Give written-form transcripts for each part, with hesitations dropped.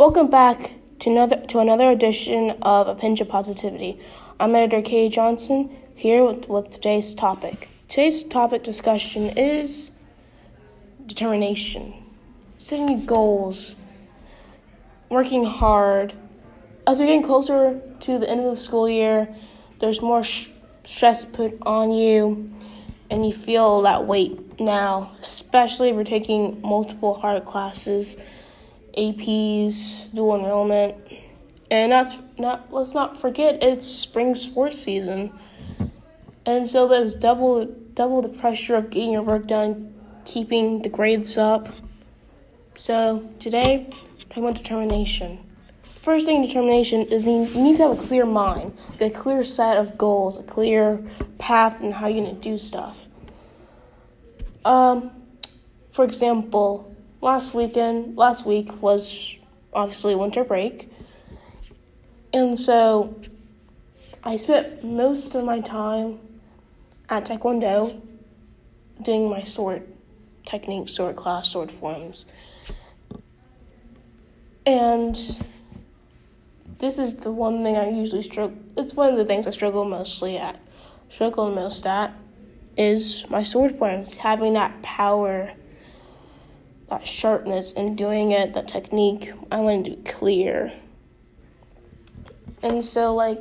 Welcome back to another edition of A Pinch of Positivity. I'm editor Katie Johnson here with today's topic. Today's topic discussion is determination, setting goals, working hard. As we're getting closer to the end of the school year, there's more stress put on you, and you feel that weight now, especially if you're taking multiple hard classes. APs, dual enrollment, and let's not forget it's spring sports season, and so there's double the pressure of getting your work done, keeping the grades up. So today, we're talking about determination. First thing, determination is you need to have a clear mind, a clear set of goals, a clear path, and how you're gonna do stuff. For example. Last week was obviously winter break, and so I spent most of my time at Taekwondo doing my sword technique, sword class, sword forms. And this is the one thing I usually struggle, it's one of the things I struggle most at, is my sword forms, having that power, that sharpness in doing it, that technique. I want to do clear. And so, I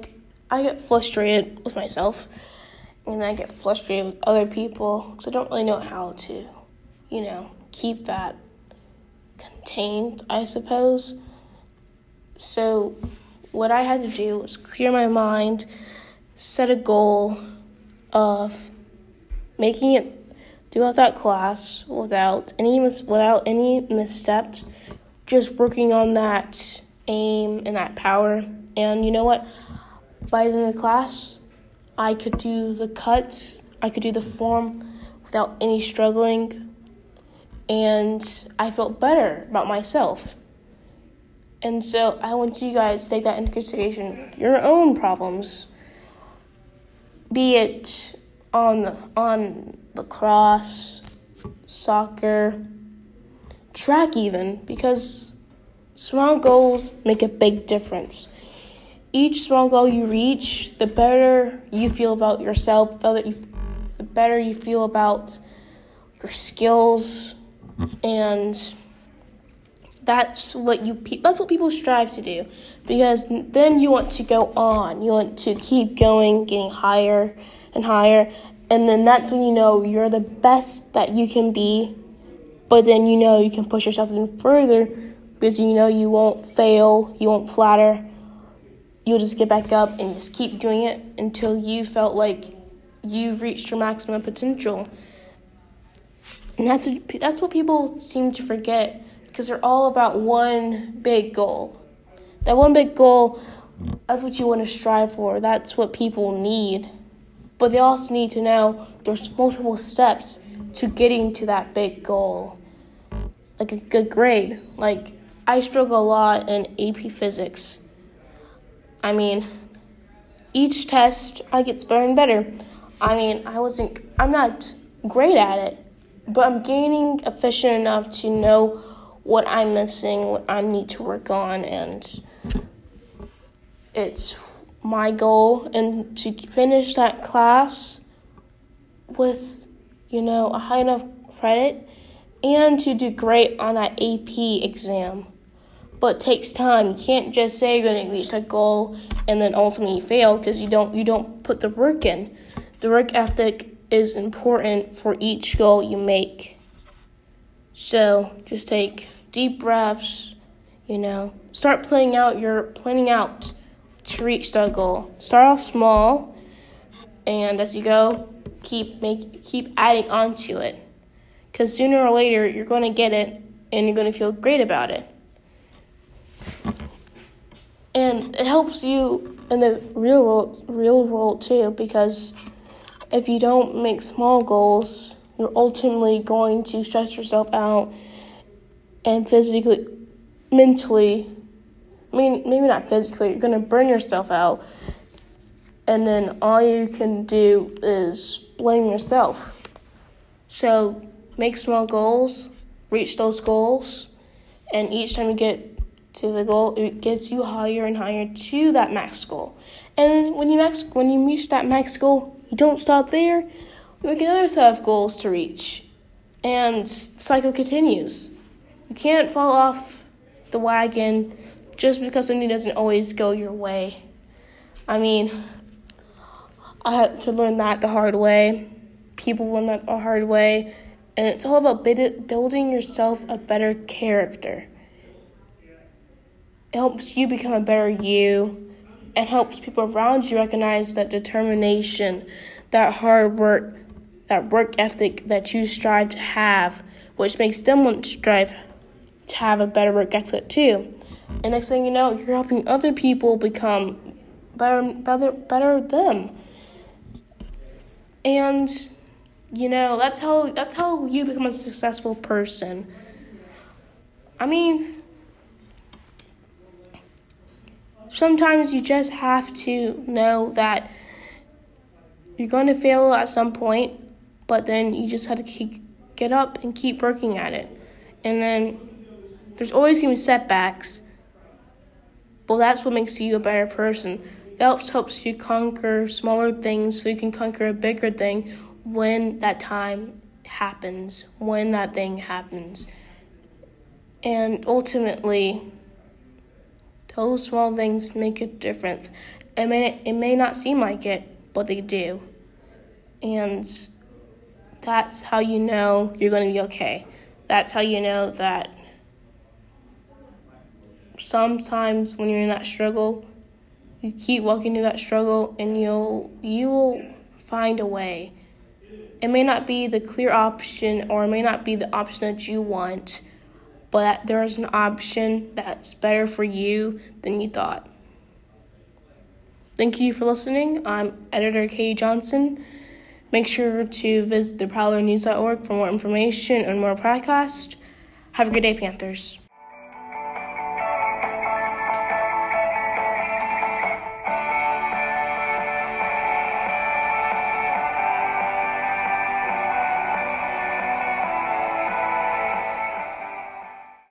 get frustrated with myself, and I get frustrated with other people, because I don't really know how to, keep that contained, I suppose. So, what I had to do was clear my mind, set a goal of making it throughout that class, without any missteps, just working on that aim and that power. And you know what? By the end of the class, I could do the cuts, I could do the form without any struggling, and I felt better about myself. And so I want you guys to take that into consideration, your own problems, be it on lacrosse, soccer, track even, because small goals make a big difference. Each small goal you reach, the better you feel about yourself, the better you feel about your skills, and that's what people strive to do, because then you want to go on, you want to keep going, getting higher and higher, and then that's when you know you're the best that you can be, but then you know you can push yourself even further, because you know you won't fail, you won't flatter, you'll just get back up and just keep doing it until you felt like you've reached your maximum potential. And that's what people seem to forget, because they're all about one big goal. That one big goal, that's what you want to strive for, that's what people need. But they also need to know there's multiple steps to getting to that big goal, like a good grade. I struggle a lot in AP physics. Each test I get better and better. I'm not great at it, but I'm gaining efficient enough to know what I'm missing, what I need to work on, and it's my goal and to finish that class with, a high enough credit and to do great on that AP exam. But it takes time. You can't just say you're going to reach that goal and then ultimately you fail, because you don't put the work in. The work ethic is important for each goal you make. So just take deep breaths, start planning out to reach that goal. Start off small, and as you go, keep adding on to it, because sooner or later you're going to get it and you're going to feel great about it. And it helps you in the real world too, because if you don't make small goals, you're ultimately going to stress yourself out and mentally. Maybe not physically, you're going to burn yourself out, and then all you can do is blame yourself. So make small goals, reach those goals, and each time you get to the goal, it gets you higher and higher to that max goal. And when you reach that max goal, you don't stop there. You make another set of goals to reach. And the cycle continues. You can't fall off the wagon just because something doesn't always go your way. I mean, I had to learn that the hard way. People learn that the hard way. And it's all about building yourself a better character. It helps you become a better you. It helps people around you recognize that determination, that hard work, that work ethic that you strive to have, which makes them want to strive to have a better work ethic too. And next thing you know, you're helping other people become better them. And, you know, that's how you become a successful person. I mean, sometimes you just have to know that you're going to fail at some point, but then you just have to get up and keep working at it. And then there's always going to be setbacks. Well, that's what makes you a better person. That helps you conquer smaller things so you can conquer a bigger thing when that time happens, when that thing happens. And ultimately, those small things make a difference. It may not seem like it, but they do. And that's how you know you're going to be okay. That's how you know that sometimes when you're in that struggle, you keep walking through that struggle and you will find a way. It may not be the clear option, or it may not be the option that you want, but there's an option that's better for you than you thought. Thank you for listening. I'm editor Katie Johnson. Make sure to visit prowlernews.org for more information and more podcasts. Have a good day, Panthers.